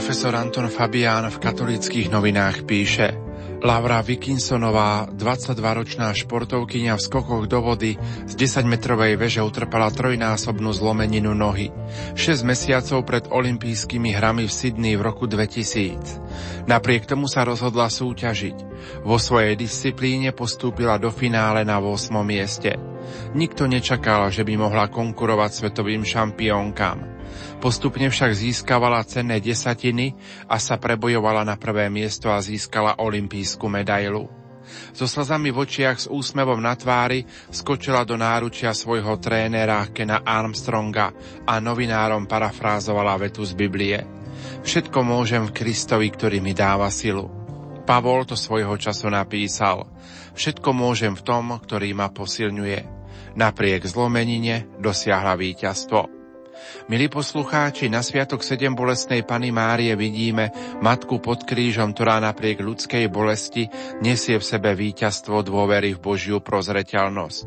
Profesor Anton Fabián v Katolíckych novinách píše: Laura Wilkinsonová, 22-ročná športovkyňa v skokoch do vody, z 10-metrovej veže utrpela trojnásobnú zlomeninu nohy 6 mesiacov pred olympijskými hrami v Sydney v roku 2000. Napriek tomu sa rozhodla súťažiť. Vo svojej disciplíne postúpila do finále na 8. mieste. Nikto nečakal, že by mohla konkurovať svetovým šampiónkam. Postupne však získavala cenné desatiny a sa prebojovala na prvé miesto a získala olympijskú medailu. So slzami v očiach s úsmevom na tvári skočila do náručia svojho trénera Kena Armstronga a novinárom parafrázovala vetu z Biblie: Všetko môžem v Kristovi, ktorý mi dáva silu. Pavol to svojho času napísal: Všetko môžem v tom, ktorý ma posilňuje. Napriek zlomenine dosiahla víťazstvo. Milí poslucháči, na sviatok sedembolestnej Panny Márie vidíme matku pod krížom, ktorá napriek ľudskej bolesti nesie v sebe víťazstvo dôvery v Božiu prozreteľnosť.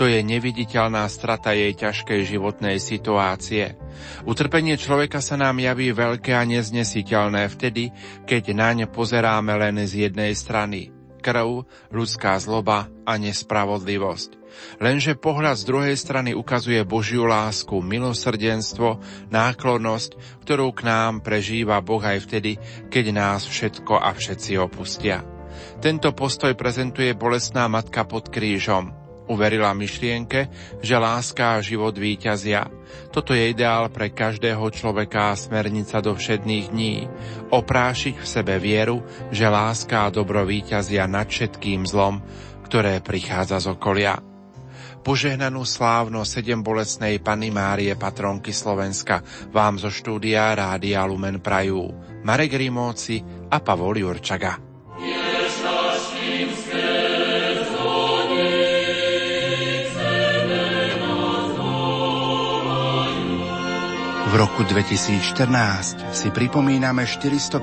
To je neviditeľná strata jej ťažkej životnej situácie. Utrpenie človeka sa nám javí veľké a neznesiteľné vtedy, keď naň pozeráme len z jednej strany: krv, ľudská zloba a nespravodlivosť. Lenže pohľad z druhej strany ukazuje Božiu lásku, milosrdenstvo, náklonnosť, ktorú k nám prežíva Boh aj vtedy, keď nás všetko a všetci opustia. Tento postoj prezentuje bolestná matka pod krížom. Uverila myšlienke, že láska a život víťazia. Toto je ideál pre každého človeka a smernica do všedných dní. Oprášiť v sebe vieru, že láska a dobro víťazia nad všetkým zlom, ktoré prichádza z okolia. Požehnanú slávno sedembolestnej Panny Márie, patronky Slovenska, vám zo štúdia Rádia Lumen prajú Marek Rimóci a Pavol Jurčaga. V roku 2014 si pripomíname 450.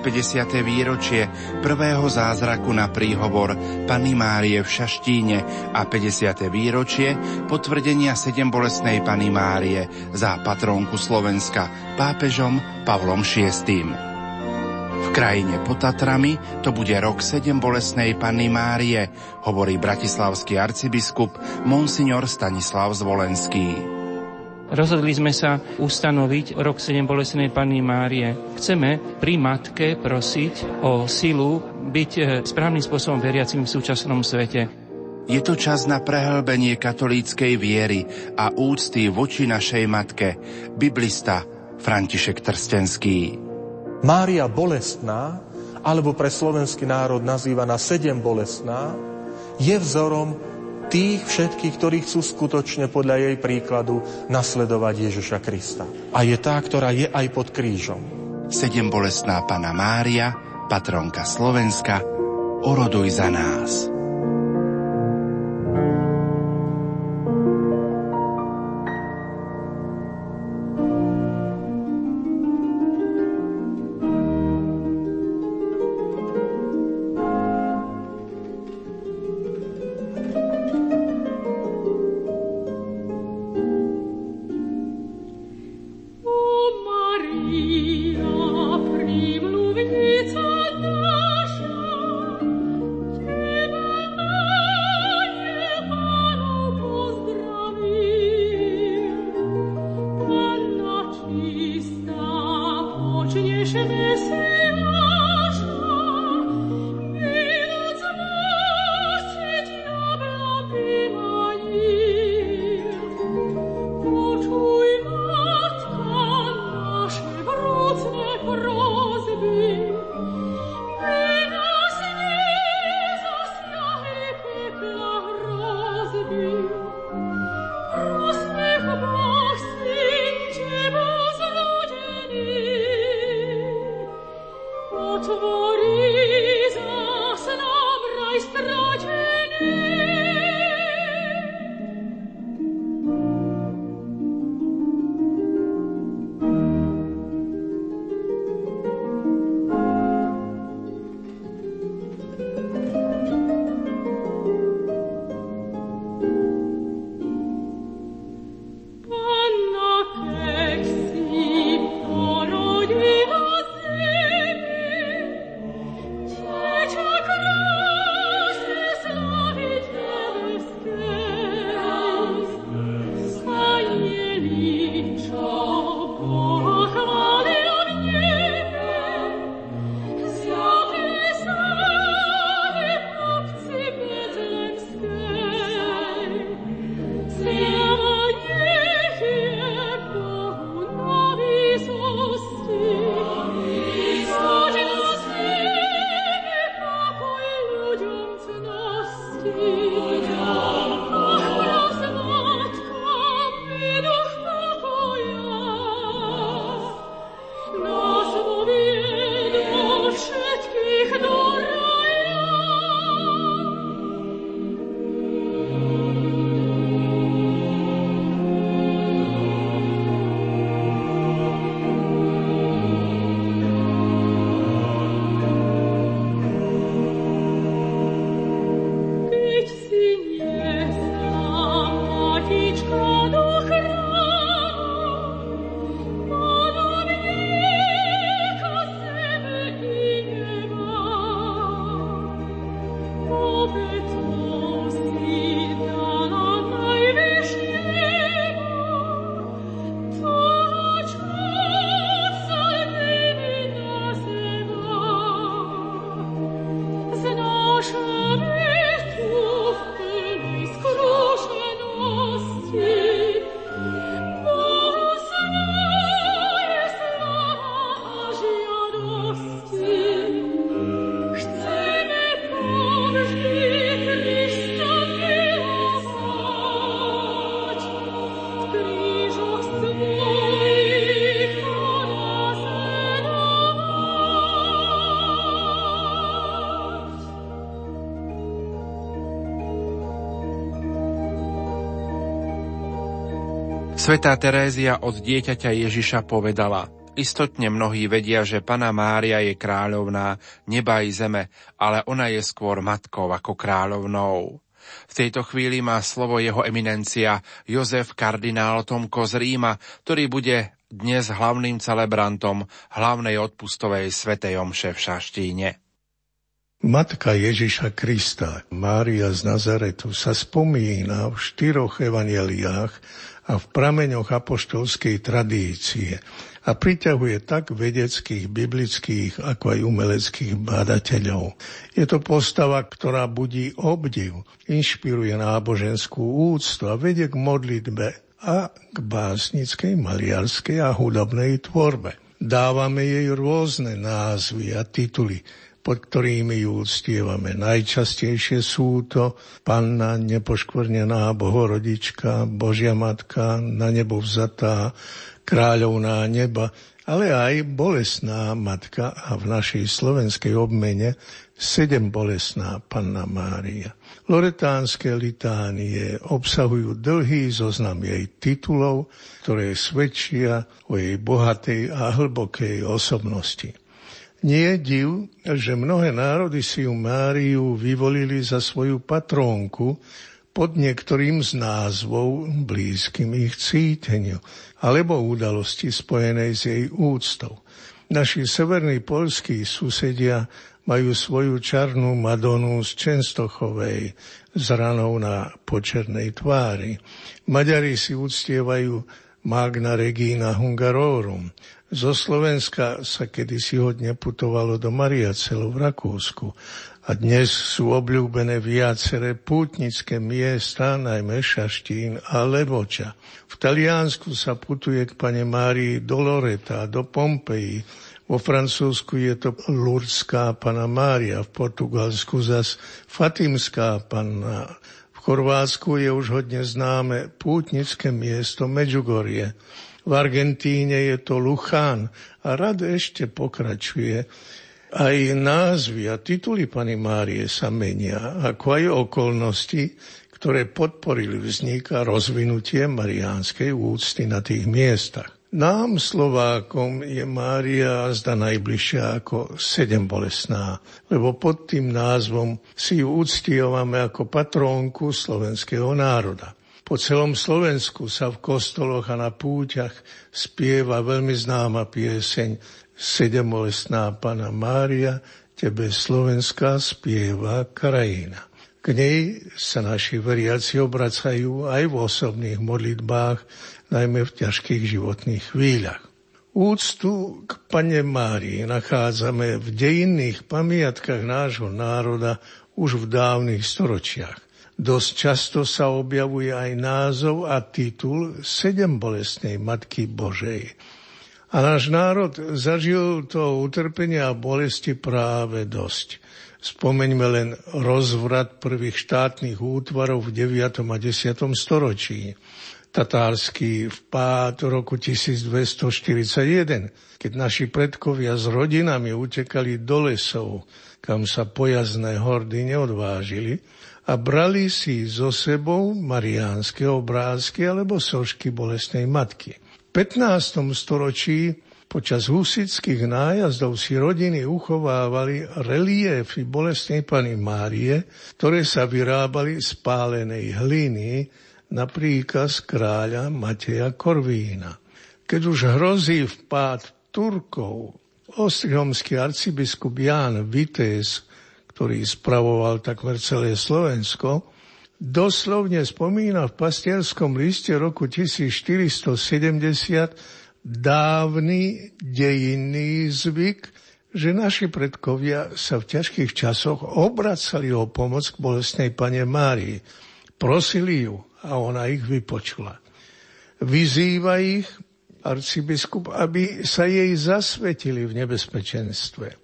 výročie prvého zázraku na príhovor Panny Márie v Šaštíne a 50. výročie potvrdenia sedembolestnej Panny Márie za patrónku Slovenska pápežom Pavlom VI. V krajine pod Tatrami to bude rok sedembolestnej Panny Márie, hovorí bratislavský arcibiskup monsignor Stanislav Zvolenský. Rozhodli sme sa ustanoviť rok sedembolestnej Panny Márie. Chceme pri matke prosiť o silu byť správnym spôsobom veriacim v súčasnom svete. Je to čas na prehlbenie katolíckej viery a úcty voči našej matke, biblista František Trstenský. Mária bolestná, alebo pre slovenský národ nazývaná sedembolestná, je vzorom tých všetkých, ktorí chcú skutočne podľa jej príkladu nasledovať Ježiša Krista. A je tá, ktorá je aj pod krížom. Sedembolestná Panna Mária, patronka Slovenska, oroduj za nás. Svätá Terézia od dieťaťa Ježiša povedala: Istotne mnohí vedia, že Panna Mária je kráľovná neba i zeme, ale ona je skôr matkou ako kráľovnou. V tejto chvíli má slovo jeho eminencia Josef kardinál Tomko z Ríma, ktorý bude dnes hlavným celebrantom hlavnej odpustovej svätej omše v Šaštíne. Matka Ježiša Krista, Mária z Nazaretu, sa spomína v štyroch evanjeliách a v prameňoch apoštolskej tradície a priťahuje tak vedeckých, biblických, ako aj umeleckých badateľov. Je to postava, ktorá budí obdiv, inšpiruje náboženskú úctu a vedie k modlitbe a k básnickej, maliarskej a hudobnej tvorbe. Dávame jej rôzne názvy a tituly, pod ktorými ju uctievame. Najčastejšie sú to Panna nepoškvrnená, Bohorodička, Božia Matka, na nebo vzatá, Kráľovná neba, ale aj Bolesná Matka a v našej slovenskej obmene Sedembolesná Panna Mária. Loretánske litánie obsahujú dlhý zoznam jej titulov, ktoré svedčia o jej bohatej a hlbokej osobnosti. Nie je div, že mnohé národy si ju Máriu vyvolili za svoju patrónku pod niektorým z názvov blízkym ich cíteniu alebo udalosti spojenej s jej úctou. Naši severní poľskí susedia majú svoju čarnú Madonu z Czenstochovej s ranou na počernej tvári. Maďari si uctievajú Magna Regina Hungarorum. Zo Slovenska sa kedysi hodne putovalo do Mariazelu v Rakúsku a dnes sú obľúbené viaceré pútnické miesta, najmä Šaštín a Levoča. V Taliansku sa putuje k Pane Márii do Loreta, do Pompeji. Vo Francúzsku je to Lurdská Panna Mária, v Portugalsku zas Fatimská Panna. V Chorvátsku je už hodne známe pútnické miesto Medjugorje. V Argentíne je to Luchán a rad ešte pokračuje. Aj názvy a tituly Panny Márie sa menia, ako aj okolnosti, ktoré podporili vznik a rozvinutie mariánskej úcty na tých miestach. Nám, Slovákom, je Mária zda najbližšia ako Sedembolesná, lebo pod tým názvom si ju uctievame ako patrónku slovenského národa. Po celom Slovensku sa v kostoloch a na púťach spieva veľmi známa pieseň Sedembolesná Panna Mária, tebe slovenská spieva krajina. K nej sa naši veriaci obracajú aj v osobných modlitbách, najmä v ťažkých životných chvíľach. Úctu k Panne Márii nachádzame v dejinných pamiatkách nášho národa už v dávnych storočiach. Dosť často sa objavuje aj názov a titul Sedembolesnej Matky Božej. A náš národ zažil to utrpenie a bolesti práve dosť. Spomeňme len rozvrat prvých štátnych útvarov v 9. a 10. storočí. Tatársky vpád roku 1241, keď naši predkovia s rodinami utekali do lesov, kam sa pojazdné hordy neodvážili, a brali si so sebou mariánske obrázky alebo sošky Bolesnej Matky. V 15. storočí počas husitských nájazdov si rodiny uchovávali reliéfy Bolesnej Panny Márie, ktoré sa vyrábali z pálenej hliny na príkaz kráľa Mateja Korvína. Keď už hrozí vpád Turkov, ostrihomský arcibiskup Ján Vitez, ktorý spravoval takmer celé Slovensko, doslovne spomína v pastierskom liste roku 1470 dávny dejinný zvyk, že naši predkovia sa v ťažkých časoch obracali o pomoc k Bolesnej Panne Márii. Prosili ju a ona ich vypočula. Vyzýva ich arcibiskup, aby sa jej zasvetili v nebezpečenstve.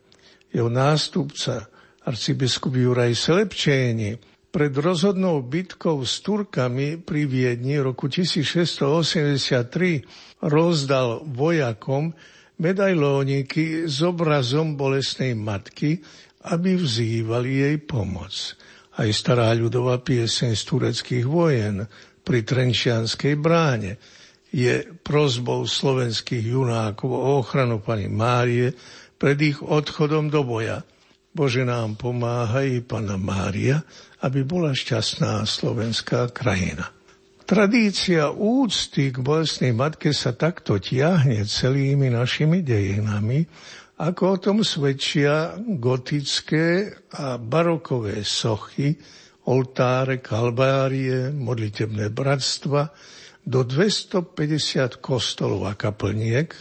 Jeho nástupca arcibiskup Juraj Slebčeni pred rozhodnou bitkou s Turkami pri Viedni roku 1683 rozdal vojakom medailóniky s obrazom Bolesnej Matky, aby vzývali jej pomoc. Aj stará ľudová pieseň z tureckých vojen pri Trenčianskej bráne je prosbou slovenských junákov o ochranu Panny Márie pred ich odchodom do boja. Bože nám pomáhaj, Panna Mária, aby bola šťastná slovenská krajina. Tradícia úcty k bolestnej matke sa takto tiahne celými našimi dejinami, ako o tom svedčia gotické a barokové sochy, oltáre, kalvárie, modlitebné bratstva, do 250 kostolov a kaplniek,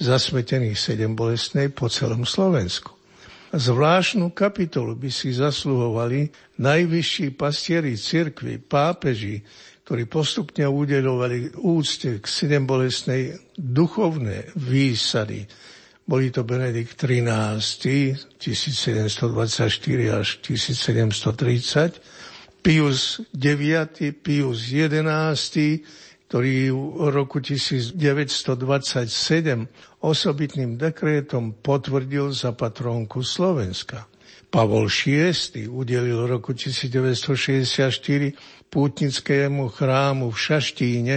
zasvetených sedem bolestnej po celom Slovensku. Zvláštnu kapitolu by si zasluhovali najvyšší pastieri cirkvi, pápeži, ktorí postupne udeľovali úcte k sedembolestnej duchovné výsady. Boli to Benedikt XIII, 1724 až 1730, Pius IX, Pius XI, ktorý v roku 1927 osobitným dekrétom potvrdil za patrónku Slovenska. Pavol VI udelil v roku 1964 pútnickému chrámu v Šaštíne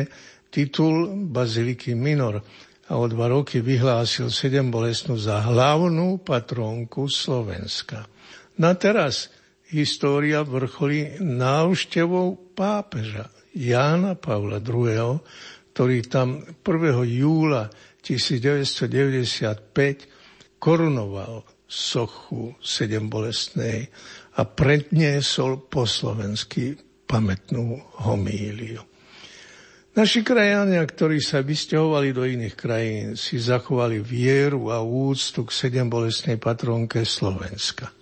titul Baziliky Minor a o 2 roky vyhlásil sedembolestnú za hlavnú patrónku Slovenska. Na teraz história vrcholí návštevou pápeža Jána Pavla II., ktorý tam 1. júla 1995 korunoval sochu sedembolestnej a predniesol po slovensky pamätnú homíliu. Naši krajania, ktorí sa vysťahovali do iných krajín, si zachovali vieru a úctu k sedembolestnej patrónke Slovenska.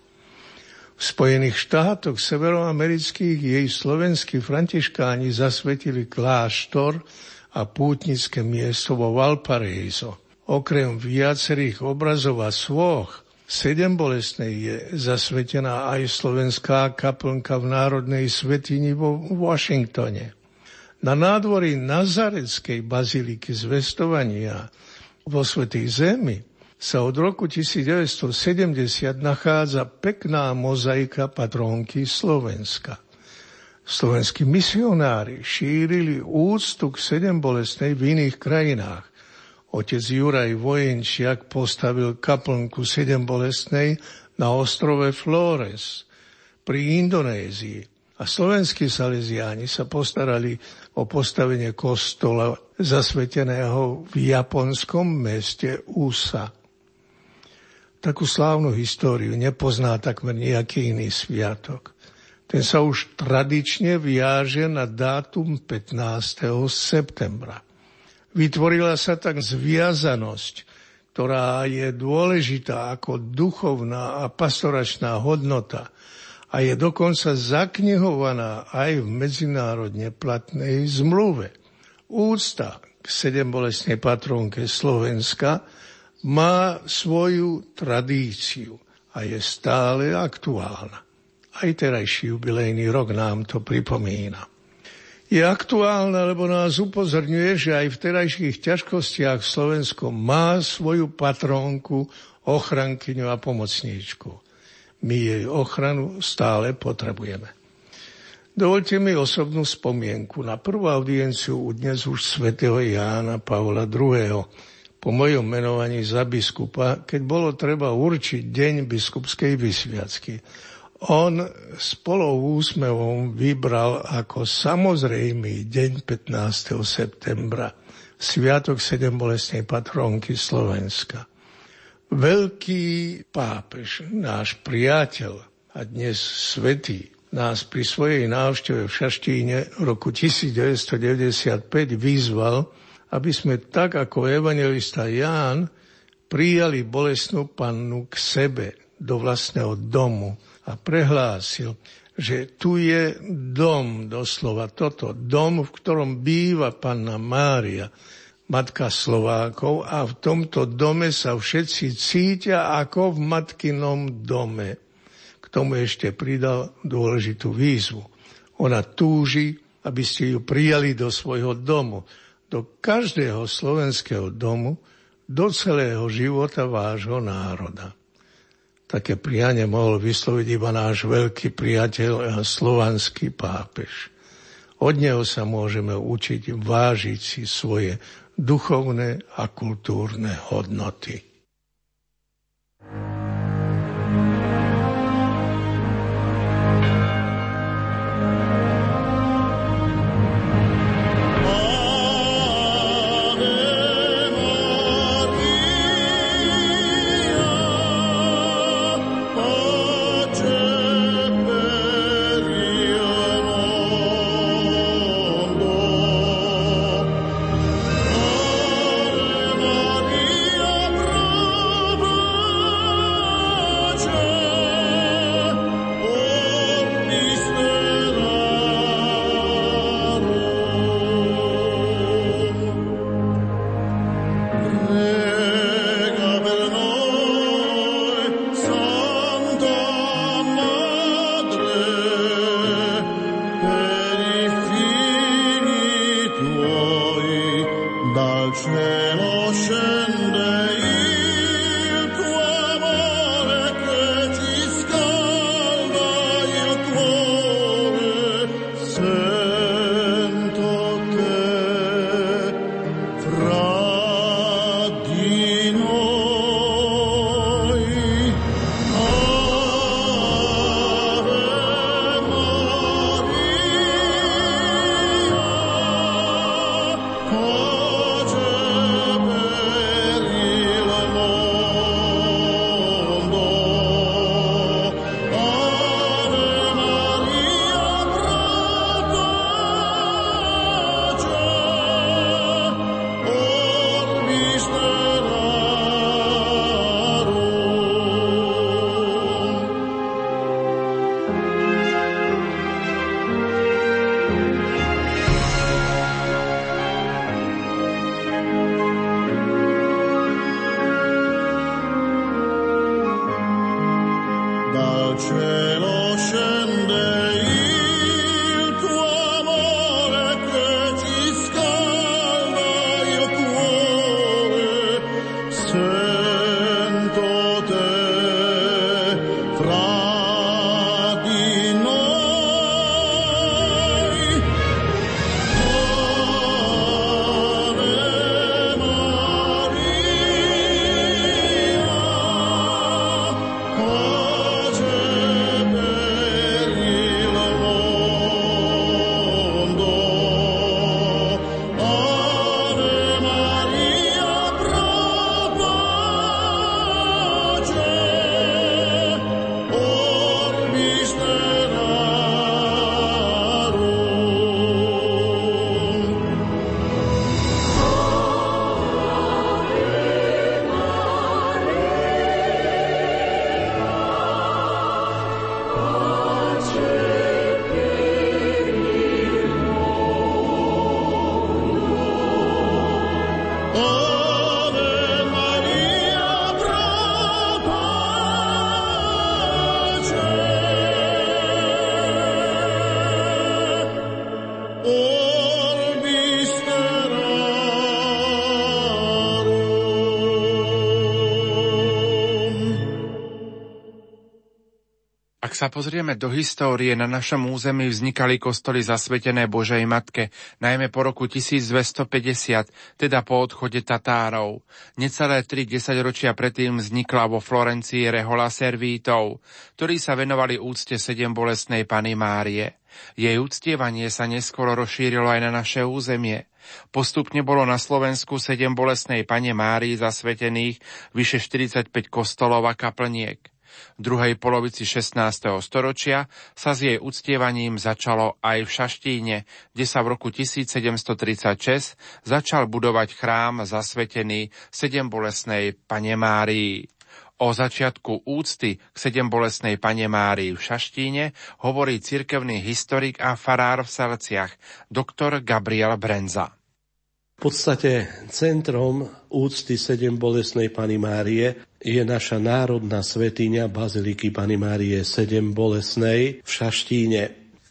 V Spojených štátoch severoamerických jej slovenskí františkáni zasvetili kláštor a pútnické miesto vo Valparaiso. Okrem viacerých obrazov a svôch sedembolestnej je zasvetená aj slovenská kaplnka v Národnej svätyni vo Washingtone. Na nádvorí Nazaretskej baziliky zvestovania vo Svätej Zemi sa od roku 1970 nachádza pekná mozaika patrónky Slovenska. Slovenskí misionári šírili úctu k sedembolestnej v iných krajinách. Otec Juraj Vojenčiak postavil kaplnku sedembolestnej na ostrove Flores pri Indonézii a slovenskí saleziáni sa postarali o postavenie kostola zasveteného v japonskom meste Úsa. Takú slávnu históriu nepozná takmer nejaký iný sviatok. Ten sa už tradične viaže na dátum 15. septembra. Vytvorila sa tak zviazanosť, ktorá je dôležitá ako duchovná a pastoračná hodnota a je dokonca zaknihovaná aj v medzinárodne platnej zmluve. Úcta k sedembolestnej patrónke Slovenska má svoju tradíciu a je stále aktuálna. Aj terajší jubilejný rok nám to pripomína. Je aktuálna, lebo nás upozorňuje, že aj v terajších ťažkostiach Slovensko má svoju patrónku, ochrankyňu a pomocníčku. My jej ochranu stále potrebujeme. Dovoľte mi osobnú spomienku na prvú audienciu u dnes už svätého Jána Pavla II. Po mojom menovaní za biskupa, keď bolo treba určiť deň biskupskej vysviacky. On spolu úsmevom vybral ako samozrejmý deň 15. septembra, sviatok sedembolestnej patrónky Slovenska. Veľký pápež, náš priateľ a dnes svätý, nás pri svojej návšteve v Šaštíne roku 1995 vyzval, aby sme tak ako evanjelista Ján prijali bolestnú pannu k sebe do vlastného domu. A prehlásil, že tu je dom, doslova toto, dom, v ktorom býva Panna Mária, matka Slovákov, a v tomto dome sa všetci cítia ako v matkinom dome. K tomu ešte pridal dôležitú výzvu. Ona túži, aby ste ju prijali do svojho domu, do každého slovenského domu, do celého života vášho národa. Také prianie mohol vysloviť iba náš veľký priateľ a slovanský pápež. Od neho sa môžeme učiť vážiť si svoje duchovné a kultúrne hodnoty. Ak sa pozrieme do histórie, na našom území vznikali kostoly zasvetené Božej Matke, najmä po roku 1250, teda po odchode Tatárov. Necelé 3 desaťročia predtým vznikla vo Florencii rehola servítov, ktorí sa venovali úcte sedembolestnej Panny Márie. Jej uctievanie sa neskoro rozšírilo aj na naše územie. Postupne bolo na Slovensku sedembolestnej Panne Márii zasvetených vyše 45 kostolov a kaplniek. V druhej polovici 16. storočia sa s jej uctievaním začalo aj v Šaštíne, kde sa v roku 1736 začal budovať chrám zasvetený sedembolestnej Panne Márii. O začiatku úcty k sedembolestnej Panne Márii v Šaštíne hovorí cirkevný historik a farár v Salciach, doktor Gabriel Brenza. V podstate centrom úcty sedembolestnej Panny Márie je naša národná svätyňa Baziliky Panny Márie Sedembolestnej v Šaštíne.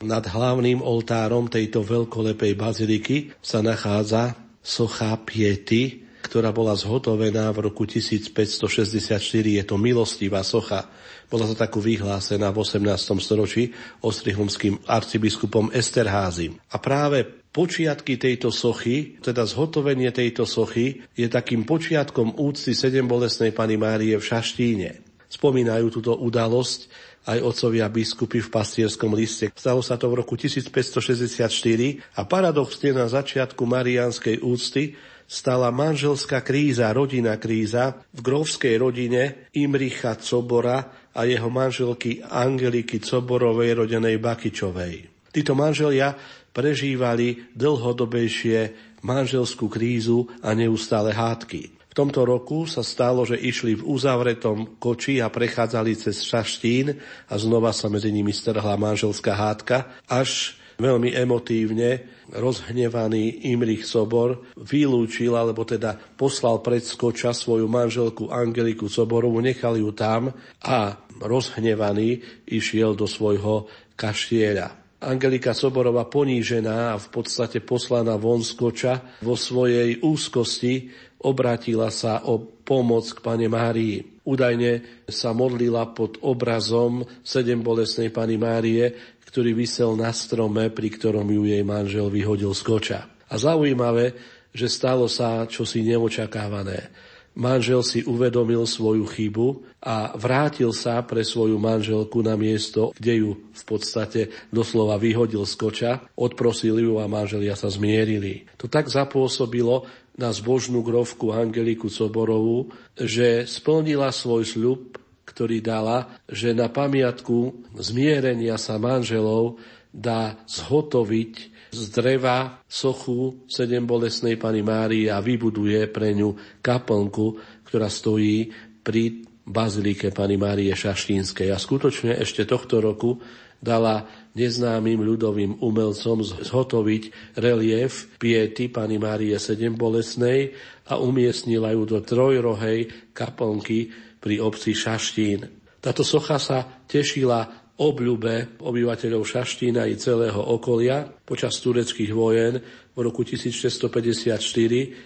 Nad hlavným oltárom tejto veľkolepej baziliky sa nachádza socha Piety, ktorá bola zhotovená v roku 1564. Je to milostivá socha. Bola to takú vyhlásená v 18. storočí ostrihomským arcibiskupom Esterházym. A práve počiatky tejto sochy, teda zhotovenie tejto sochy, je takým počiatkom úcty sedembolestnej Panny Márie v Šaštíne. Spomínajú túto udalosť aj otcovia biskupy v pastierskom liste. Stalo sa to v roku 1564 a paradoxne na začiatku mariánskej úcty stala manželská kríza, rodinná kríza v grófskej rodine Imricha Czobora a jeho manželky Angeliky Czoborovej, rodenej Bakičovej. Títo manželia prežívali dlhodobejšie manželskú krízu a neustále hádky. V tomto roku sa stalo, že išli v uzavretom koči a prechádzali cez Šaštín a znova sa medzi nimi strhla manželská hádka, až veľmi emotívne rozhnevaný Imrich Czobor vylúčil, alebo teda poslal pred skoča svoju manželku Angeliku Czoborovú, nechal ju tam a rozhnevaný išiel do svojho kaštieľa. Angelika Czoborová, ponížená a v podstate poslaná von z koča, vo svojej úzkosti obratila sa o pomoc k Panne Márii. Údajne sa modlila pod obrazom sedembolestnej Panny Márie, ktorý visel na strome, pri ktorom ju jej manžel vyhodil z koča. A zaujímavé, že stalo sa čosi neočakávané. Manžel si uvedomil svoju chybu a vrátil sa pre svoju manželku na miesto, kde ju v podstate doslova vyhodil z koča, odprosil ju a manželia sa zmierili. To tak zapôsobilo na zbožnú grovku Angeliku Czoborovú, že splnila svoj sľub, ktorý dala, že na pamiatku zmierenia sa manželov dá zhotoviť z dreva sochu sedembolestnej Panny Márie a vybuduje pre ňu kaplnku, ktorá stojí pri bazilike Panny Márie Šaštínskej. A skutočne ešte tohto roku dala neznámym ľudovým umelcom zhotoviť relief piety Panny Márie sedembolestnej a umiestnila ju do trojrohej kaplnky pri obci Šaštín. Táto socha sa tešila obľube obyvateľov Šaštína i celého okolia. Počas tureckých vojen v roku 1654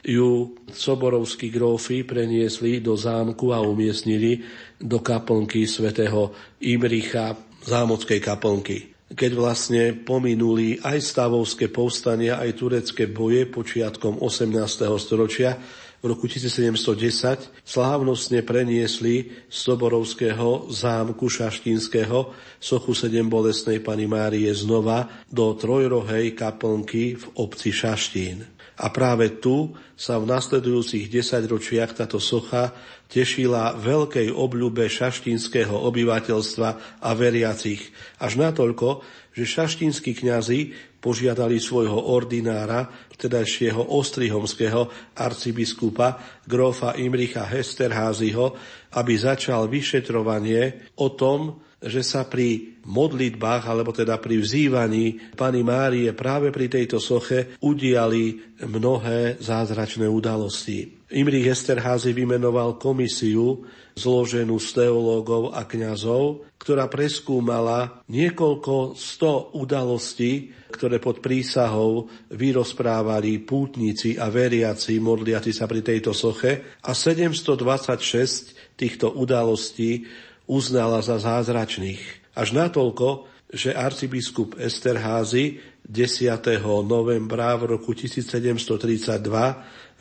ju czoborovskí grófi preniesli do zámku a umiestnili do kaplnky svätého Imricha, zámockej kaplnky. Keď vlastne pominuli aj stavovské povstania, aj turecké boje počiatkom 18. storočia, v roku 1710 slávnostne preniesli z Czoborovského zámku šaštínskeho sochu sedembolestnej Panny Márie znova do trojrohej kaplnky v obci Šaštín. A práve tu sa v nasledujúcich 10 ročiach táto socha tešila veľkej obľube šaštínskeho obyvateľstva a veriacich. Až natoľko, že šaštínsky kňazi požiadali svojho ordinára, vtedajšieho ostrihomského arcibiskupa grófa Imricha Esterházyho, aby začal vyšetrovanie o tom, že sa pri modlitbách, alebo teda pri vzývaní Panny Márie práve pri tejto soche udiali mnohé zázračné udalosti. Imrich Esterházy vymenoval komisiu zloženú z teológov a kňazov, ktorá preskúmala niekoľko 100 udalostí, ktoré pod prísahou vyrozprávali pútnici a veriaci modliaci sa pri tejto soche, a 726 týchto udalostí uznala za zázračných. Až natoľko, že arcibiskup Esterházy 10. novembra v roku 1732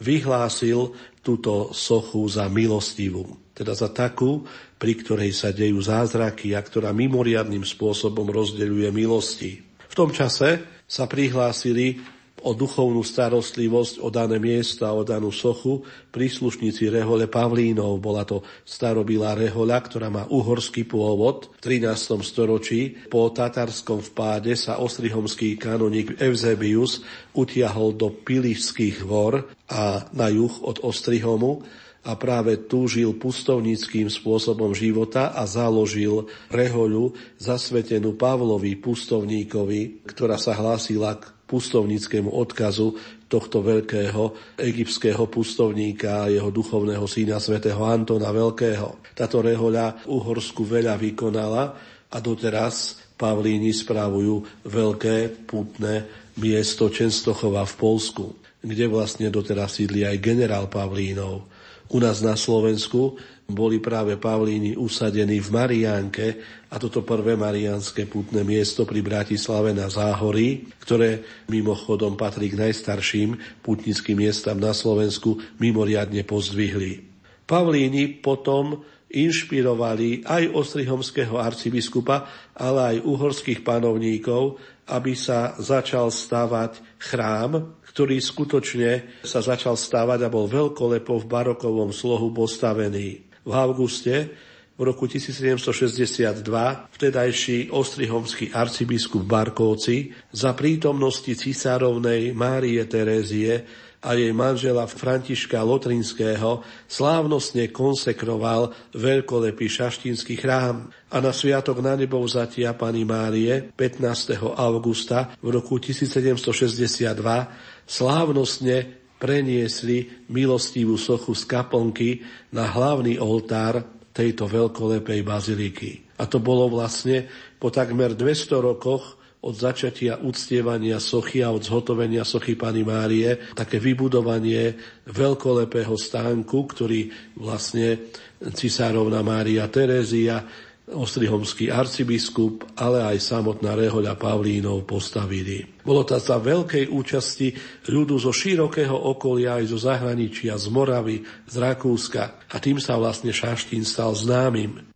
vyhlásil túto sochu za milostivú. Teda za takú, pri ktorej sa dejú zázraky a ktorá mimoriadnym spôsobom rozdeľuje milosti. V tom čase sa prihlásili o duchovnú starostlivosť o dané miesta, o danú sochu príslušníci rehole Pavlínov. Bola to starobylá rehoľa, ktorá má uhorský pôvod. V 13. storočí po tatarskom vpáde sa ostrihomský kanoník Eusebius utiahol do Pilišských hor a na juh od Ostrihomu, a práve tu žil pustovníckým spôsobom života a založil rehoľu zasvetenú Pavlovi pustovníkovi, ktorá sa hlásila k pustovníckému odkazu tohto veľkého egyptského pustovníka a jeho duchovného syna svätého Antona Veľkého. Táto rehoľa Uhorsku veľa vykonala a doteraz Pavlíni spravujú veľké pútne miesto Czenstochowa v Poľsku. kde vlastne doteraz sídli aj generál Pavlínov. U nás na Slovensku boli práve Pavlíni usadení v Mariánke a toto prvé mariánske pútne miesto pri Bratislave na Záhorí, ktoré mimochodom patrí k najstarším pútnickým miestam na Slovensku, mimoriadne pozdvihli. Pavlíni potom inšpirovali aj ostrihomského arcibiskupa, ale aj uhorských panovníkov, aby sa začal stavať chrám, ktorý skutočne sa začal stavať a bol veľkolepo v barokovom slohu postavený. V auguste v roku 1762 vtedajší ostrihomský arcibiskup Barkovci za prítomnosti cisárovnej Márie Terézie a jej manžela Františka Lotrinského slávnostne konsekroval veľkolepý šaštínsky chrám a na sviatok Nanebovzatia Panny Márie 15. augusta v roku 1762 slávnostne preniesli milostivú sochu z kaplnky na hlavný oltár tejto veľkolepej baziliky. A to bolo vlastne po takmer 200 rokoch od začatia uctievania sochy a od zhotovenia sochy Panny Márie, také vybudovanie veľkolepého stánku, ktorý vlastne cisárovna Mária Terézia, ostrihomský arcibiskup, ale aj samotná rehoľa Pavlínov postavili. Bolo to za veľkej účasti ľudu zo širokého okolia, aj zo zahraničia, z Moravy, z Rakúska a tým sa vlastne Šaštín stal známym.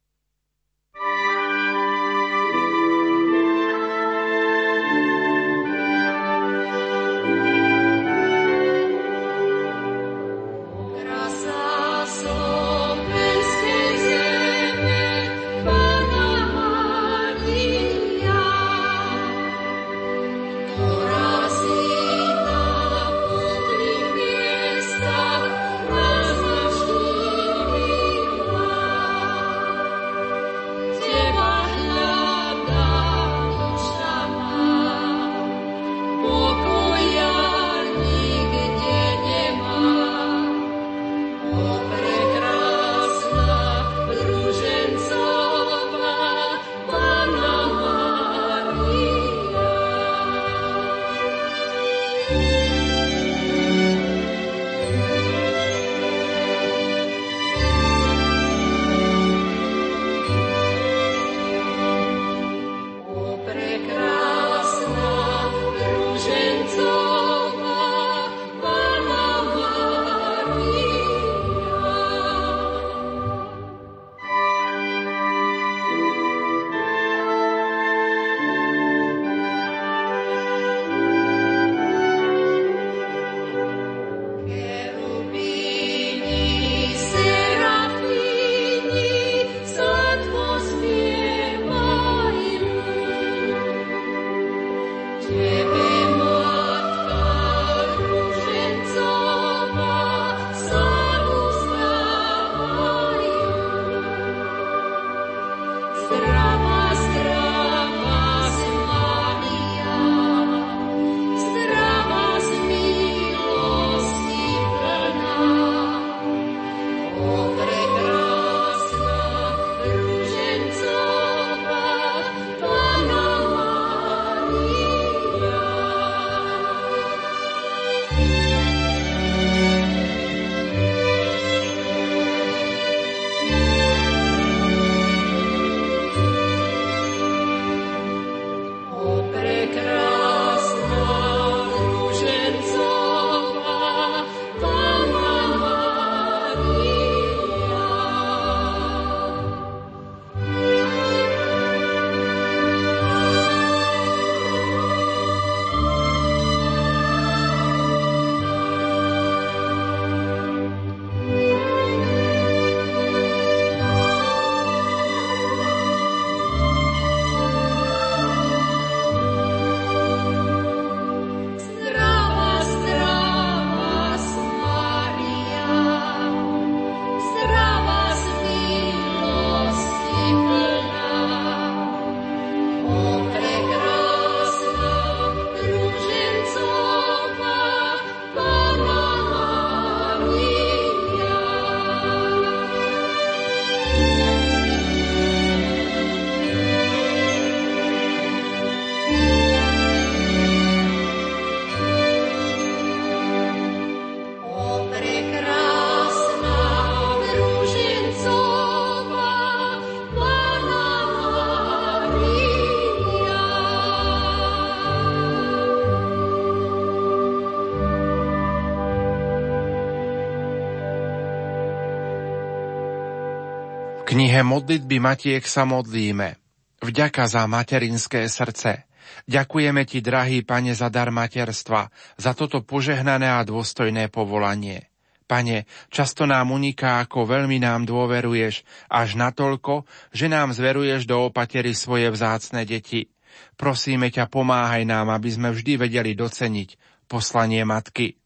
knihe Modlitby matiek sa modlíme. Vďaka za materinské srdce. Ďakujeme ti, drahý Pane, za dar materstva, za toto požehnané a dôstojné povolanie. Pane, často nám uniká, ako veľmi nám dôveruješ, až natoľko, že nám zveruješ do opatery svoje vzácne deti. Prosíme ťa, pomáhaj nám, aby sme vždy vedeli doceniť poslanie matky.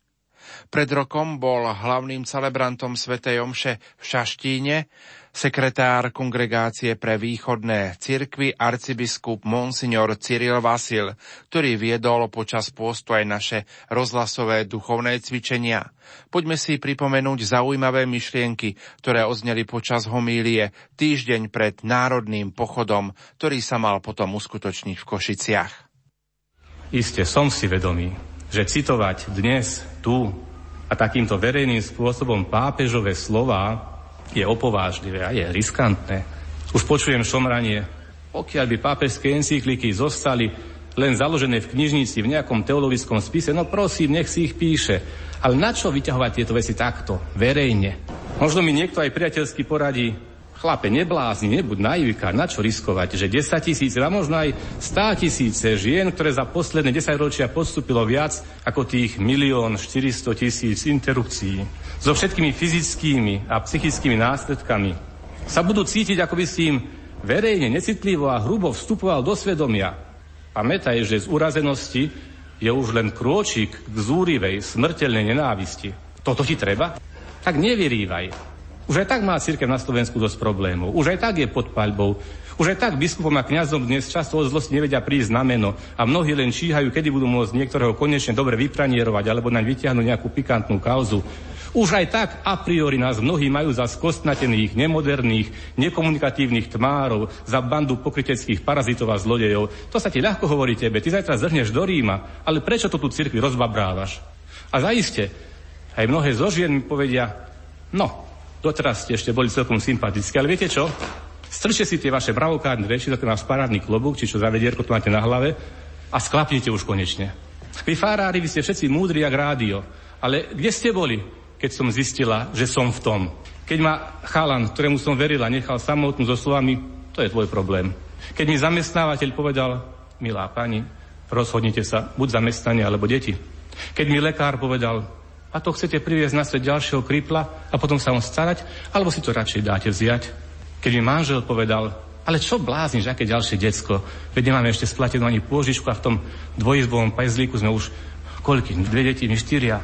Pred rokom bol hlavným celebrantom svätej omše v Šaštíne sekretár Kongregácie pre východné cirkvi arcibiskup monsignor Cyril Vasil, ktorý viedol počas pôstu aj naše rozhlasové duchovné cvičenia. Poďme si pripomenúť zaujímavé myšlienky, ktoré odzneli počas homílie týždeň pred národným pochodom, ktorý sa mal potom uskutočniť v Košiciach. Iste som si vedomý, že citovať dnes, tu a takýmto verejným spôsobom pápežové slova je opovážlivé a je riskantné. Už počujem šomranie, pokiaľ by pápežské encykliky zostali len založené v knižnici, v nejakom teologickom spise, no prosím, nech si ich píše. Ale na čo vyťahovať tieto veci takto, verejne? Možno mi niekto aj priateľsky poradí, chlape, neblázni, nebuď naivka, na čo riskovať, že 10 000 a možno aj 100 000 žien, ktoré za posledné 10 ročia postúpilo viac ako tých 1 400 000 interrupcií, so všetkými fyzickými a psychickými následkami, sa budú cítiť, ako by si im verejne, necitlivo a hrubo vstupoval do svedomia. Pamätaj, že z urazenosti je už len krôčik k zúrivej, smrteľnej nenávisti. Toto ti treba? Tak nevyrývaj. Už aj tak má cirkev na Slovensku dosť problémov. Už aj tak je pod paľbou. Už aj tak biskupom a kňazom dnes často od zlosti nevedia prísť na meno a mnohí len číhajú, kedy budú môcť niektorého konečne dobre vypranierovať alebo naň vytiahnuť nejakú pikantnú kauzu. Už aj tak a priori nás mnohí majú za skostnatených, nemoderných, nekomunikatívnych tmárov, za bandu pokryteckých parazitov a zlodejov. To sa ti ľahko hovorí tebe, ty zajtra zrhneš do Ríma, ale prečo to tu cirkvi rozbabrávaš? A zaiste aj mnohé zo žien mi povedia, no, doteraz ste ešte boli celkom sympatické, ale viete čo? Strčte si tie vaše bravokárne reči, taký máš parádny klobúk, či čo za vedierko to máte na hlave, a sklapnite už konečne. Vy farári, vy ste všetci múdri jak rádio, ale kde ste boli, keď som zistila, že som v tom? Keď ma chalan, ktorému som verila, nechal samotnú so slovami, to je tvoj problém. Keď mi zamestnávateľ povedal, milá pani, rozhodnite sa, buď zamestnanie alebo deti. Keď mi lekár povedal, a to chcete priviesť na svet ďalšieho kripla a potom sa on starať, alebo si to radšej dáte vziať? Keď mi manžel povedal, ale čo blázniš, aké ďalšie decko? Veď nemáme ešte splatenú ani pôžičku a v tom dvojizbovom pajzlíku sme už koľky? 2 deti, 4.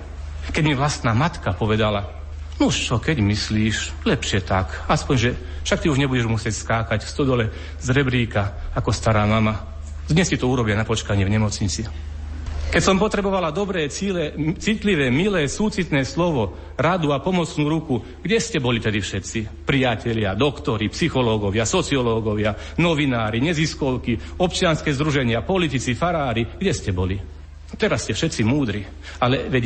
Keď mi vlastná matka povedala, no čo, keď myslíš, lepšie tak. Aspoň, že však ty už nebudeš musieť skákať v stodole z rebríka, ako stará mama. Dnes si to urobia na počkanie v nemocnici. Keď som potrebovala dobré, citlivé, milé, súcitné slovo, radu a pomocnú ruku, kde ste boli tedy všetci? Priatelia, doktori, psychológovia, sociológovia, novinári, neziskovky, občianske združenia, politici, farári, kde ste boli? Teraz ste všetci múdri, ale veď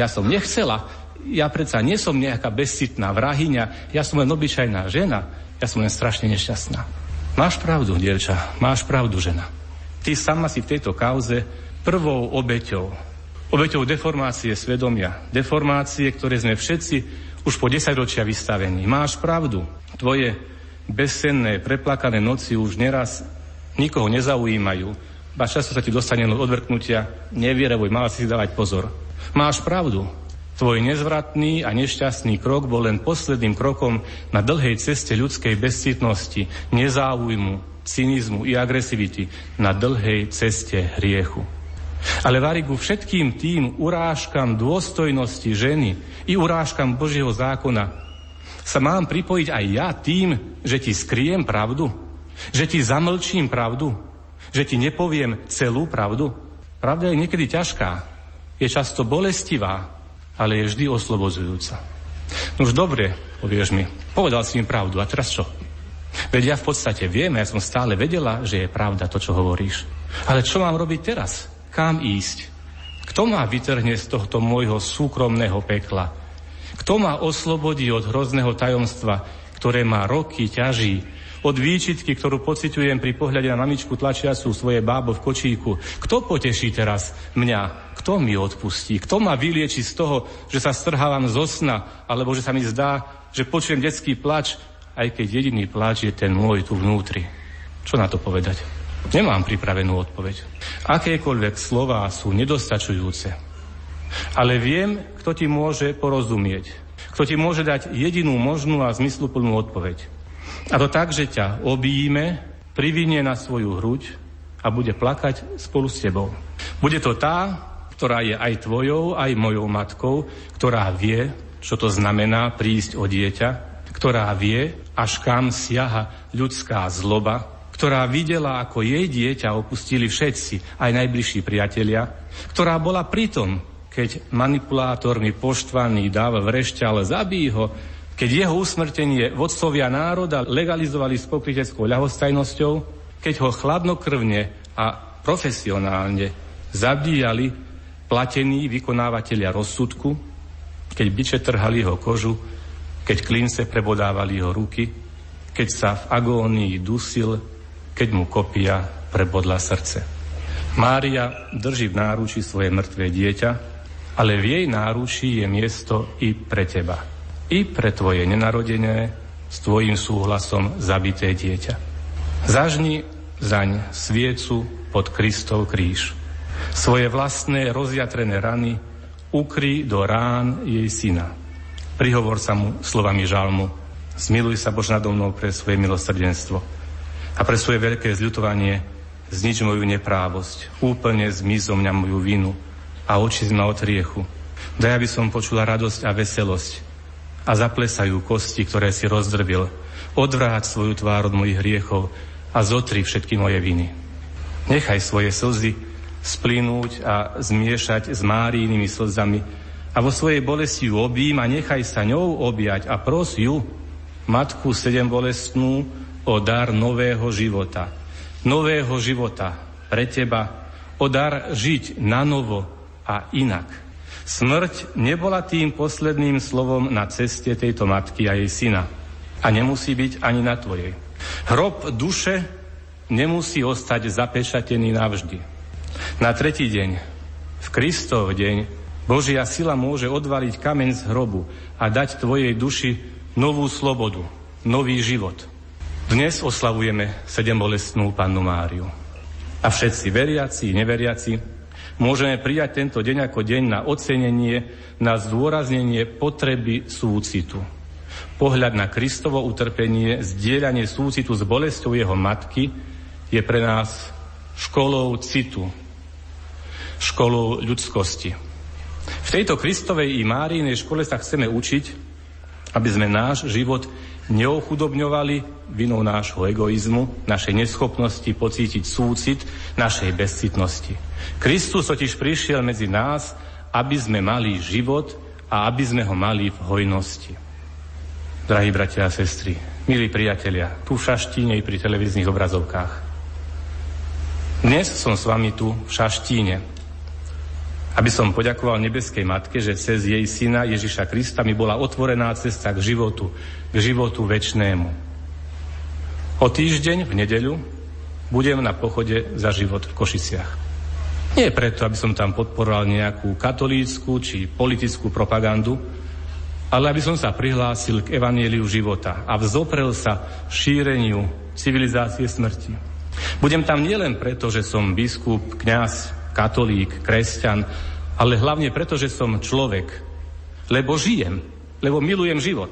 ja som nechcela, ja predsa nie som nejaká bezcitná vrahyňa, ja som len obyčajná žena, ja som len strašne nešťastná. Máš pravdu, dievča, máš pravdu, žena. Ty sama si v tejto kauze prvou obeťou deformácie svedomia, deformácie, ktoré sme všetci už po 10 ročia vystavení. Máš pravdu, tvoje bezsenné, preplakané noci už neraz nikoho nezaujímajú, ba často sa ti dostane od odvrknutia, nevyrevuj, mal si dávať pozor. Máš pravdu, tvoj nezvratný a nešťastný krok bol len posledným krokom na dlhej ceste ľudskej bezcitnosti, nezáujmu, cynizmu i agresivity, na dlhej ceste hriechu. Ale varigu všetkým tým urážkam dôstojnosti ženy i urážkam Božieho zákona sa mám pripojiť aj ja tým, že ti skriem pravdu, že ti zamlčím pravdu, že ti nepoviem celú pravdu. Pravda je niekedy ťažká, je často bolestivá, ale je vždy oslobodzujúca. No už dobre, povieš mi, povedal si mi pravdu, a teraz čo? Veď ja v podstate viem, ja som stále vedela, že je pravda to, čo hovoríš. Ale čo mám robiť teraz? Kam ísť? Kto ma vytrhne z tohto môjho súkromného pekla? Kto ma oslobodí od hrozného tajomstva, ktoré ma roky ťaží? Od výčitky, ktorú pociťujem pri pohľade na mamičku tlačiacu svoje bábo v kočíku? Kto poteší teraz mňa? Kto mi odpustí? Kto ma vylieči z toho, že sa strhávam zo sna? Alebo že sa mi zdá, že počujem detský plač a aj keď jediný pláč je ten môj tu vnútri. Čo na to povedať? Nemám pripravenú odpoveď. Akékoľvek slová sú nedostačujúce. Ale viem, kto ti môže porozumieť. Kto ti môže dať jedinú možnú a zmysluplnú odpoveď. A to tak, že ťa obíme, privinie na svoju hruď a bude plakať spolu s tebou. Bude to tá, ktorá je aj tvojou, aj mojou matkou, ktorá vie, čo to znamená prísť o dieťa, ktorá vie, až kam siaha ľudská zloba, ktorá videla, ako jej dieťa opustili všetci, aj najbližší priatelia, ktorá bola pritom, keď manipulátormi poštvaný dáva vrešťal, zabí ho, keď jeho usmrtenie vodcovia národa legalizovali s pokryteckou ľahostajnosťou, keď ho chladnokrvne a profesionálne zabíjali platení vykonávatelia rozsudku, keď biče trhali jeho kožu, keď klince prebodávali jeho ruky, keď sa v agónii dusil, keď mu kopia prebodla srdce. Mária drží v náručí svoje mŕtve dieťa, ale v jej náručí je miesto i pre teba. I pre tvoje nenarodené, s tvojim súhlasom zabité dieťa. Zažni zaň sviecu pod Kristov kríž. Svoje vlastné rozjatrené rany ukry do rán jej syna. Prihovor sa mu slovami žalmu. Zmiluj sa, Bože, nado mnou pre svoje milosrdenstvo a pre svoje veľké zľutovanie. Znič moju neprávosť, úplne zmiz zo mňa moju vinu a očisť ma od hriechu. Daj, aby som počula radosť a veselosť, a zaplesajú kosti, ktoré si rozdrbil. Odvráť svoju tvár od mojich hriechov a zotri všetky moje viny. Nechaj svoje slzy splynúť a zmiešať s Máriinými slzami a vo svojej bolesti ju objím a nechaj sa ňou objať a pros ju, Matku sedembolestnú, o dar nového života. Nového života pre teba, o dar žiť na novo a inak. Smrť nebola tým posledným slovom na ceste tejto matky a jej syna. A nemusí byť ani na tvojej. Hrob duše nemusí ostať zapečatený navždy. Na tretí deň, v Kristov deň, Božia sila môže odvaliť kameň z hrobu a dať tvojej duši novú slobodu, nový život. Dnes oslavujeme sedembolestnú Pannu Máriu. A všetci veriaci, neveriaci, môžeme prijať tento deň ako deň na ocenenie, na zdôraznenie potreby súcitu. Pohľad na Kristovo utrpenie, zdieľanie súcitu s bolesťou jeho matky je pre nás školou citu, školou ľudskosti. V tejto Kristovej i Máriinej škole sa chceme učiť, aby sme náš život neochudobňovali vinou nášho egoizmu, našej neschopnosti pocítiť súcit, našej bezcitnosti. Kristus totiž prišiel medzi nás, aby sme mali život a aby sme ho mali v hojnosti. Drahí bratia a sestry, milí priatelia, tu v Šaštíne i pri televíznych obrazovkách. Dnes som s vami tu v Šaštíne, aby som poďakoval nebeskej matke, že cez jej syna Ježiša Krista mi bola otvorená cesta k životu večnému. O týždeň v nedeľu budem na pochode za život v Košiciach. Nie preto, aby som tam podporoval nejakú katolícku či politickú propagandu, ale aby som sa prihlásil k evanjeliu života a vzoprel sa šíreniu civilizácie smrti. Budem tam nielen preto, že som biskup, kňaz, katolík, kresťan, ale hlavne preto, že som človek, lebo žijem, lebo milujem život.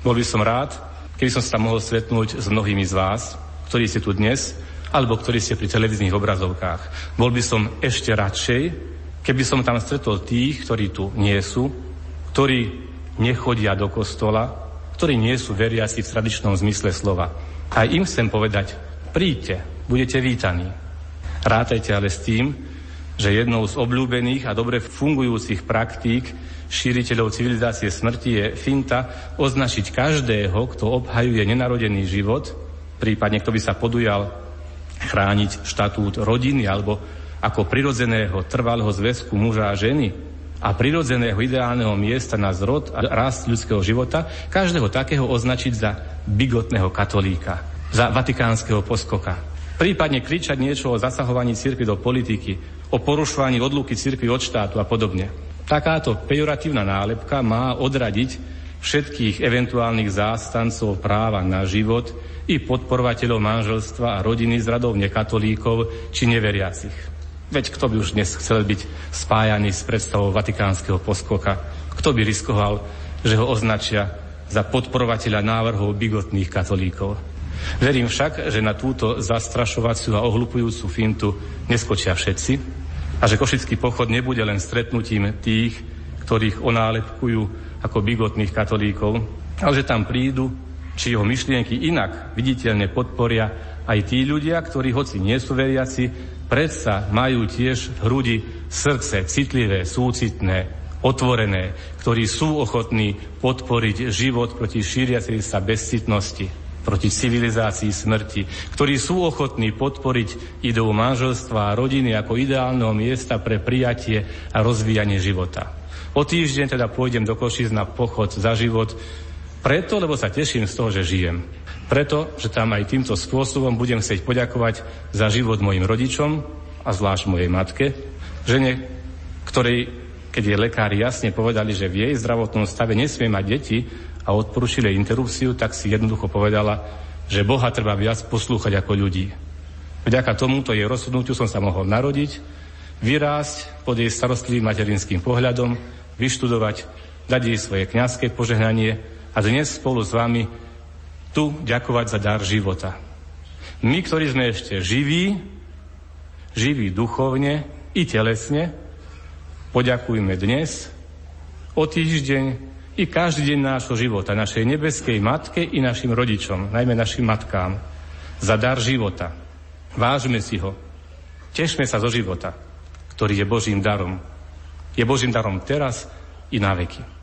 Bol by som rád, keby som sa mohol stretnúť s mnohými z vás, ktorí ste tu dnes, alebo ktorí ste pri televíznych obrazovkách. Bol by som ešte radšej, keby som tam stretol tých, ktorí tu nie sú, ktorí nechodia do kostola, ktorí nie sú veriaci v tradičnom zmysle slova. A im chcem povedať, príďte, budete vítaní. Rátajte ale s tým, že jednou z obľúbených a dobre fungujúcich praktík šíriteľov civilizácie smrti je finta označiť každého, kto obhajuje nenarodený život, prípadne kto by sa podujal chrániť štatút rodiny alebo ako prirodzeného trvalého zväzku muža a ženy a prirodzeného ideálneho miesta na zrod a rast ľudského života, každého takého označiť za bigotného katolíka, za vatikánskeho poskoka. Prípadne kričať niečo o zasahovaní cirkvi do politiky, o porušovaní odluky cirkvi od štátu a podobne. Takáto pejoratívna nálepka má odradiť všetkých eventuálnych zástancov práva na život i podporovateľov manželstva a rodiny z radov nekatolíkov či neveriacich. Veď kto by už dnes chcel byť spájaný s predstavou vatikánskeho poskoka? Kto by riskoval, že ho označia za podporovateľa návrhov bigotných katolíkov? Verím však, že na túto zastrašovaciu a ohlupujúcu fintu neskočia všetci a že košický pochod nebude len stretnutím tých, ktorých onálepkujú ako bigotných katolíkov, ale že tam prídu, či jeho myšlienky inak viditeľne podporia aj tí ľudia, ktorí hoci nie sú veriaci, predsa majú tiež v hrudi srdce citlivé, súcitné, otvorené, ktorí sú ochotní podporiť život proti šíriacej sa bezcitnosti, proti civilizácii smrti, ktorí sú ochotní podporiť ideu manželstva a rodiny ako ideálneho miesta pre prijatie a rozvíjanie života. O týždeň teda pôjdem do Košíc na pochod za život, preto, lebo sa teším z toho, že žijem. Preto, že tam aj týmto spôsobom budem chcieť poďakovať za život mojim rodičom a zvlášť mojej matke, žene, ktorej, keď jej lekári jasne povedali, že v jej zdravotnom stave nesmie mať deti a odporúčili interrupciu, tak si jednoducho povedala, že Boha treba viac poslúchať ako ľudí. Vďaka tomuto jej rozhodnutiu som sa mohol narodiť, vyrásť pod jej starostlivým materinským pohľadom, vyštudovať, dať jej svoje kňazské požehnanie a dnes spolu s vami tu ďakovať za dar života. My, ktorí sme ešte živí duchovne i telesne, poďakujme dnes, o týždeň i každý deň nášho života, našej nebeskej matke i našim rodičom, najmä našim matkám, za dar života. Vážme si ho, tešme sa zo života, ktorý je Božím darom. Je Božím darom teraz i na veky.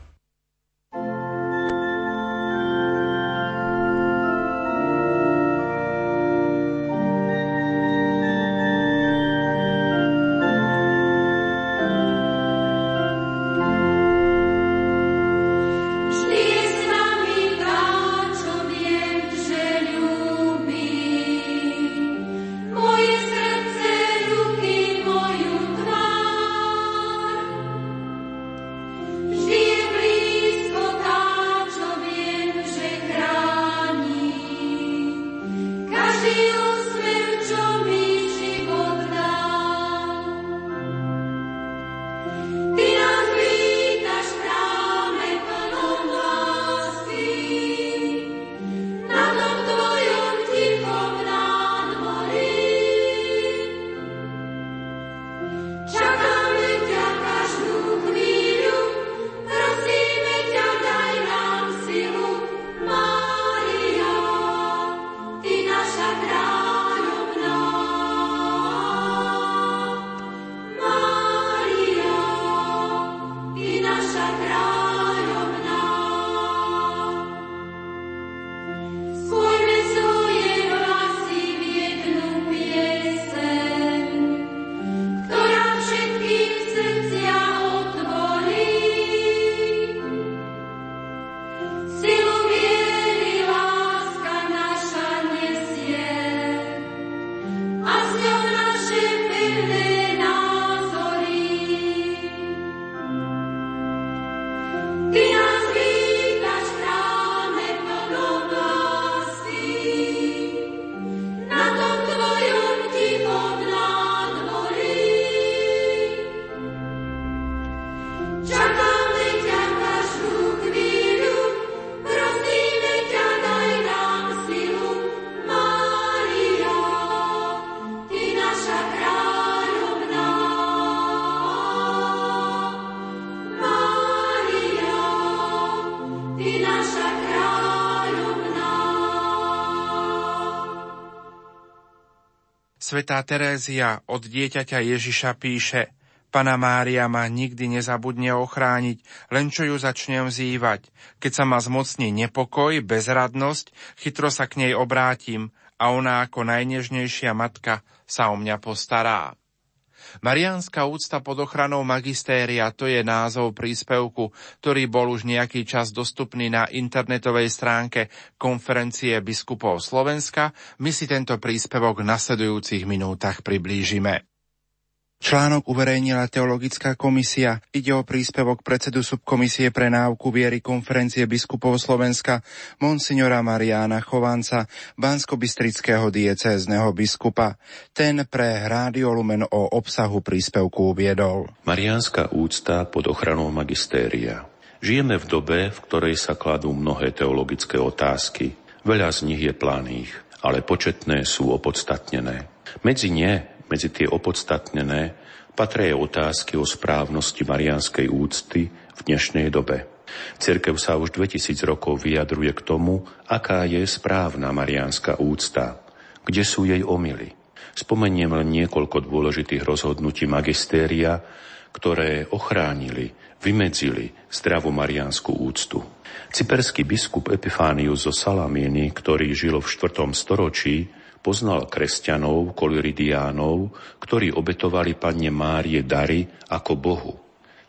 Svätá Terézia od dieťaťa Ježiša píše: Panna Mária ma nikdy nezabudne ochrániť, len čo ju začnem vzývať. Keď sa ma zmocní nepokoj, bezradnosť, chytro sa k nej obrátim a ona ako najnežnejšia matka sa o mňa postará. Mariánska úcta pod ochranou magistéria, to je názov príspevku, ktorý bol už nejaký čas dostupný na internetovej stránke Konferencie biskupov Slovenska. My si tento príspevok v nasledujúcich minútach priblížime. Článok uverejnila teologická komisia. Ide o príspevok predsedu subkomisie pre náuku viery konferencie biskupov Slovenska monsignora Mariána Chovanca, banskobystrického diecézneho biskupa. Ten pre Rádio Lumen o obsahu príspevku uviedol: Mariánska úcta pod ochranou magistéria. Žijeme v dobe, v ktorej sa kladú mnohé teologické otázky. Veľa z nich je planých, ale početné sú opodstatnené. Medzi tie opodstatnené patria otázky o správnosti mariánskej úcty v dnešnej dobe. Cirkev sa už 2000 rokov vyjadruje k tomu, aká je správna mariánska úcta, kde sú jej omyly. Spomeniem len niekoľko dôležitých rozhodnutí magistéria, ktoré ochránili, vymedzili zdravú mariánsku úctu. Cyperský biskup Epifánius zo Salamíny, ktorý žil v 4. storočí, poznal kresťanov, koliridiánov, ktorí obetovali Panne Márie dary ako Bohu.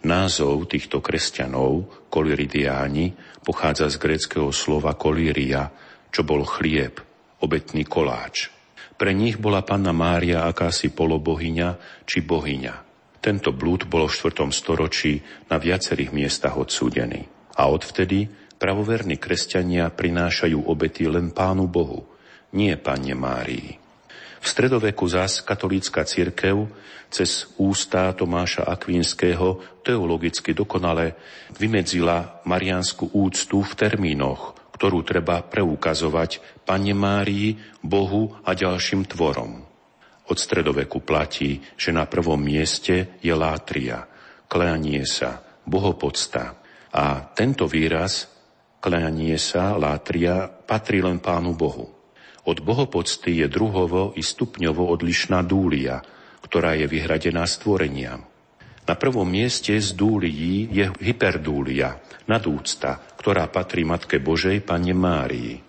Názov týchto kresťanov, koliridiáni, pochádza z gréckeho slova kolíria, čo bol chlieb, obetný koláč. Pre nich bola Panna Mária akási polobohyňa či bohyňa. Tento blúd bol v 4. storočí na viacerých miestach odsúdený. A odvtedy pravoverní kresťania prinášajú obety len Pánu Bohu, nie Panne Márii. V stredoveku zás katolícka cirkev cez ústa Tomáša Akvinského teologicky dokonale vymedzila mariánsku úctu v termínoch, ktorú treba preukazovať Panne Márii, Bohu a ďalším tvorom. Od stredoveku platí, že na prvom mieste je látria, klánie sa, bohopocta. A tento výraz, klánie sa, látria, patrí len Pánu Bohu. Od bohopocty je druhovo i stupňovo odlišná dúlia, ktorá je vyhradená stvoreniam. Na prvom mieste z dúlií je hyperdúlia, nadúcta, ktorá patrí Matke Božej Panne Márii.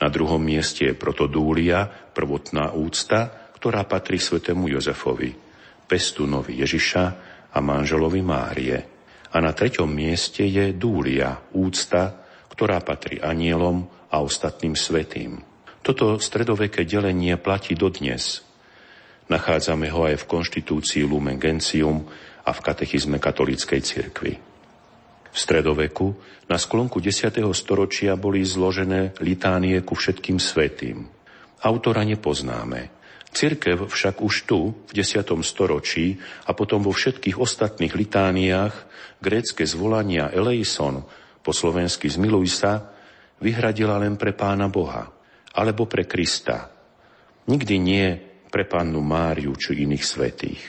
Na druhom mieste je protodúlia, prvotná úcta, ktorá patrí svätému Jozefovi, pestunovi Ježiša a manželovi Márie. A na treťom mieste je dúlia, úcta, ktorá patrí anielom a ostatným svätým. Toto stredoveké delenie platí dodnes. Nachádzame ho aj v konštitúcii Lumen Gentium a v katechizme katolíckej cirkvi. V stredoveku na sklonku 10. storočia boli zložené litánie ku všetkým svätým. Autora nepoznáme. Cirkev však už tu, v 10. storočí a potom vo všetkých ostatných litániách grécke zvolania Eleison, po slovensky Zmiluj sa, vyhradila len pre Pána Boha alebo pre Krista. Nikdy nie pre Pannu Máriu či iných svätých.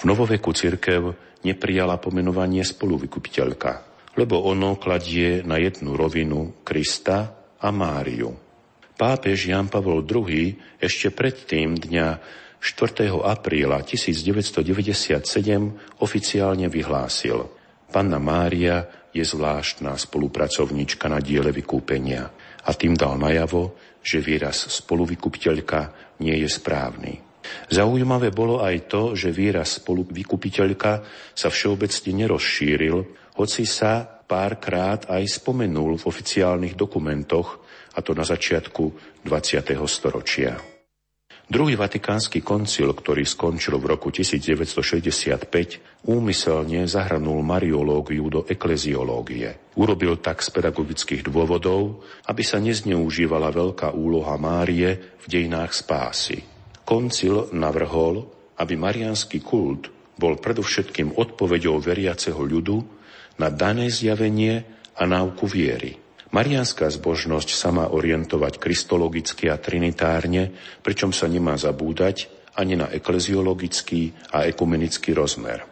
V novoveku cirkev neprijala pomenovanie spoluvykupiteľka, lebo ono kladie na jednu rovinu Krista a Máriu. Pápež Ján Pavol II ešte predtým dňa 4. apríla 1997 oficiálne vyhlásil: Panna Mária je zvláštna spolupracovníčka na diele vykúpenia, a tým dal najavo, že výraz spoluvykupiteľka nie je správny. Zaujímavé bolo aj to, že výraz spoluvykupiteľka sa všeobecne nerozšíril, hoci sa párkrát aj spomenul v oficiálnych dokumentoch, a to na začiatku 20. storočia. Druhý vatikánsky koncil, ktorý skončil v roku 1965, úmyselne zahrnul mariológiu do ekleziológie. Urobil tak z pedagogických dôvodov, aby sa nezneužívala veľká úloha Márie v dejinách spásy. Koncil navrhol, aby mariánsky kult bol predovšetkým odpoveďou veriaceho ľudu na dané zjavenie a náuku viery. Mariánska zbožnosť sa má orientovať kristologicky a trinitárne, pričom sa nemá zabúdať ani na ekleziologický a ekumenický rozmer.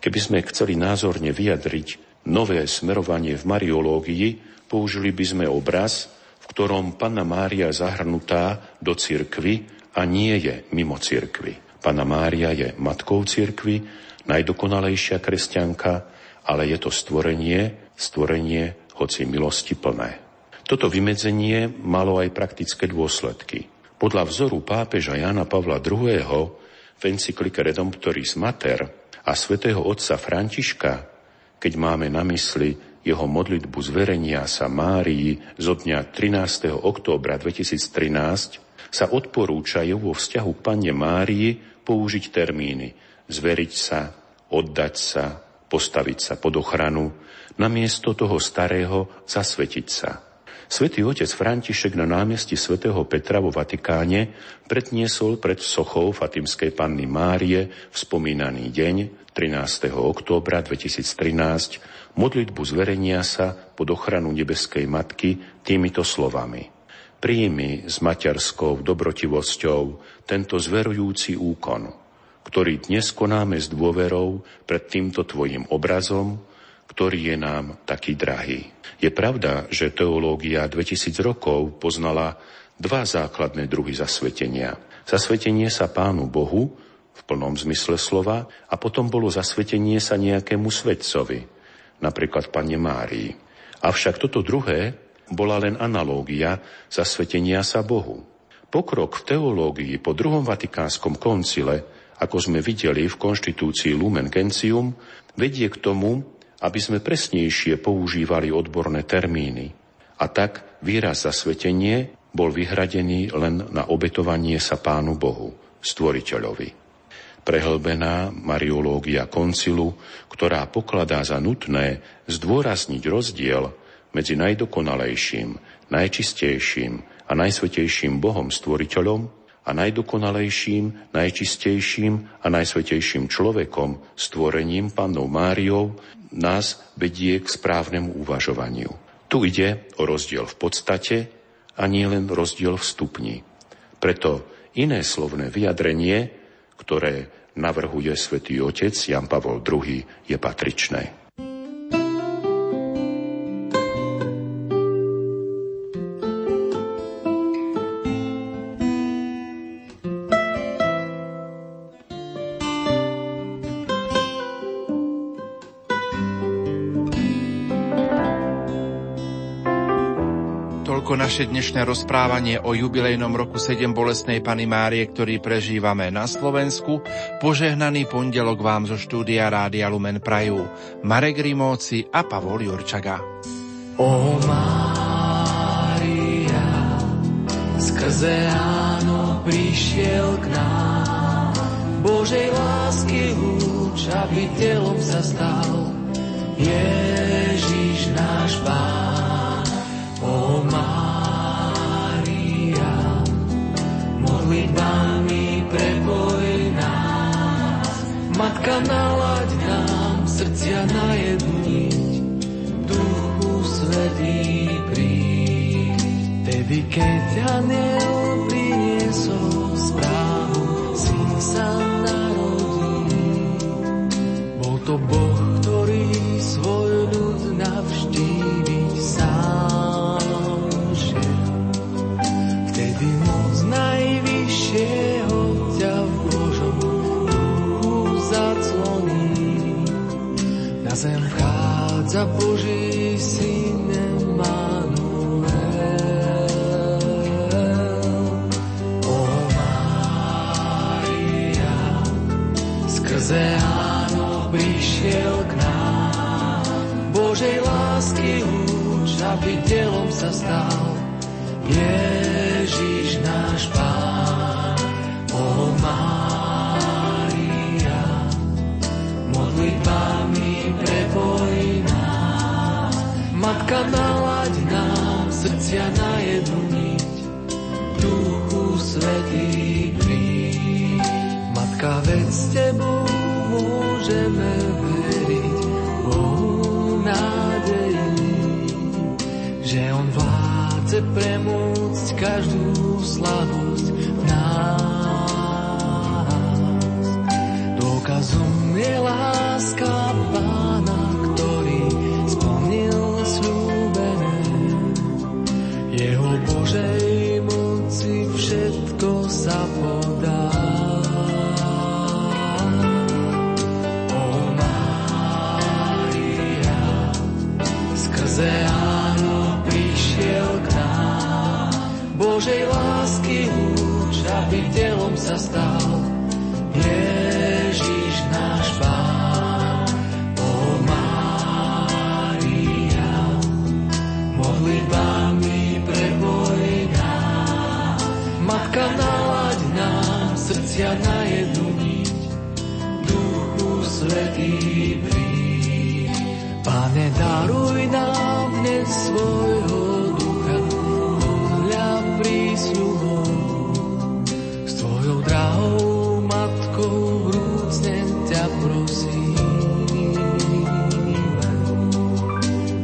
Keby sme chceli názorne vyjadriť nové smerovanie v mariológii, použili by sme obraz, v ktorom Panna Mária je zahrnutá do cirkvi a nie je mimo cirkvi. Panna Mária je matkou cirkvi, najdokonalejšia kresťanka, ale je to stvorenie, hoci milosti plné. Toto vymedzenie malo aj praktické dôsledky. Podľa vzoru pápeža Jána Pavla II. V encyklike Redemptoris Mater a svätého otca Františka, keď máme na mysli jeho modlitbu zverenia sa Márii zo dňa 13. októbra 2013, sa odporúčajú vo vzťahu k Panne Márii použiť termíny zveriť sa, oddať sa, postaviť sa pod ochranu, namiesto toho starého zasvetiť sa. Svätý otec František na námestí svätého Petra vo Vatikáne predniesol pred sochou Fatimskej Panny Márie v spomínaný deň 13. októbra 2013 modlitbu zverenia sa pod ochranu nebeskej matky týmito slovami: Príjmi s materskou dobrotivosťou tento zverujúci úkon, ktorý dnes konáme s dôverou pred týmto tvojim obrazom, ktorý je nám taký drahý. Je pravda, že teológia 2000 rokov poznala dva základné druhy zasvetenia. Zasvetenie sa Pánu Bohu, v plnom zmysle slova, a potom bolo zasvetenie sa nejakému svetcovi, napríklad Panne Márii. Avšak toto druhé bola len analógia zasvetenia sa Bohu. Pokrok v teológii po druhom Vatikánskom koncile, ako sme videli v konštitúcii Lumen Gentium, vedie k tomu, aby sme presnejšie používali odborné termíny. A tak výraz zasvetenie bol vyhradený len na obetovanie sa Pánu Bohu, Stvoriteľovi. Prehlbená mariológia koncilu, ktorá pokladá za nutné zdôrazniť rozdiel medzi najdokonalejším, najčistejším a najsvätejším Bohom Stvoriteľom a najdokonalejším, najčistejším a najsvätejším človekom, stvorením Pannou Máriou, nás vedie k správnemu uvažovaniu. Tu ide o rozdiel v podstate a nie len rozdiel v stupni. Preto iné slovné vyjadrenie, ktoré navrhuje svätý otec Ján Pavol II, je patričné. Naše dnešné rozprávanie o jubilejnom roku 7 bolestnej Panny Márie, ktorý prežívame na Slovensku. Požehnaný pondelok vám zo štúdia Rádia Lumen prajú Marek Rimóci a Pavol Jurčaga. O Mária, skrze ráno prišiel k nám, Božej lásky lúč, aby telom sa stal Ježiš náš Pán. O Mária, modlitbami preboj nás, Matka, nalaď nám srdcia najedniť, Duchu Svätý príď. Tedy keď anjel priniesol správu, Syn sa narodil, bol to Boh, ktorý svoj ľud navštíviť sám šiel. Vtedy moc najvyššieho ťa v Božom duchu zacloní. Na zem vchádza Boží Syn Emanuel. O Mária, skrze áno prišiel k nám, Božej lásky lúč, aby telom sa stal Ježiš náš Pán. O Mária, modlitbami preboj nás, Matka, nalaď nám srdcia najedniť, Duchu Svätý príď. Matka, veď s tebou môžeme veriť Bohu nádeji, že on chce premôcť každú slabosť v nás. Dôkazom je láska Pána, ktorý splnil sľúbené. Jeho Božej moci všetko sa podá. O Mária, skrze áno prišiel k nám, Božej lásky lúč, aby telom sa stal Ježiš náš Pán. O Mária, modlitbami preboj nás, Matka, nalaď nám srdcia najedniť, Duchu svätý príď. Pane, daruj nám dnes svojho ducha, podľa prísľubov. S tvojou drahou matkou vrúcne ťa prosím.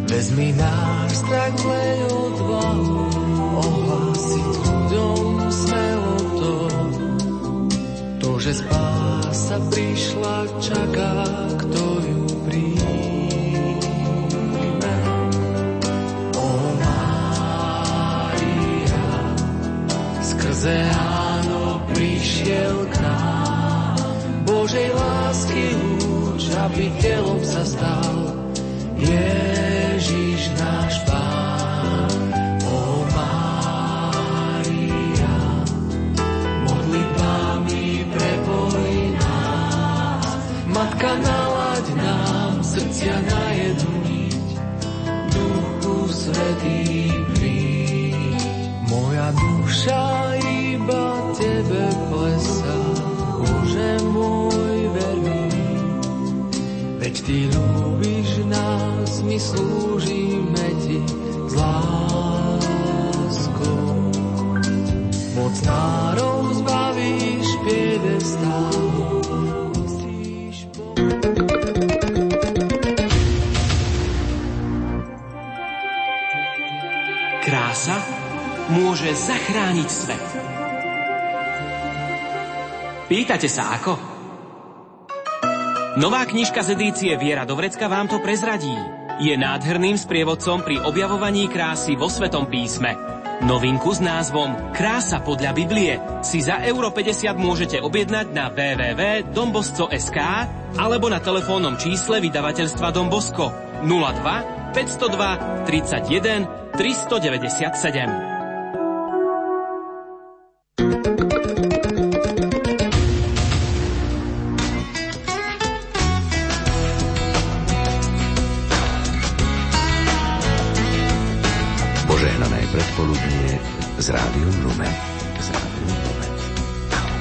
Vezmi náš strach, lej odvahu, ohlásiť ľuďom smelo to, to, že spása prišla, čaká, kto ju príjme. O Mária, skrze áno prišiel k nám, Božej lásky lúč, aby telom sa stal Ježiš náš Pán. O Mária, modlitbami prepoj nás, Matka, nalaď nám srdcia na jednu niť, Duchu Svätý príď. Moja duša iba tebe plesá, Bože môj verný, veď ty ľúbiš nás, my slúžime ti s láskou. Moc nárov zbavíš piedestálu. Krása môže zachrániť svet. Pýtate sa ako? Nová knižka z edície Viera Dovrecka vám to prezradí. Je nádherným sprievodcom pri objavovaní krásy vo Svetom písme. Novinku s názvom Krása podľa Biblie si za €50 môžete objednať na www.dombosco.sk alebo na telefónnom čísle vydavateľstva Don Bosco 02 502 31 397. Požehnané predpoludnie z rádiom Lumen.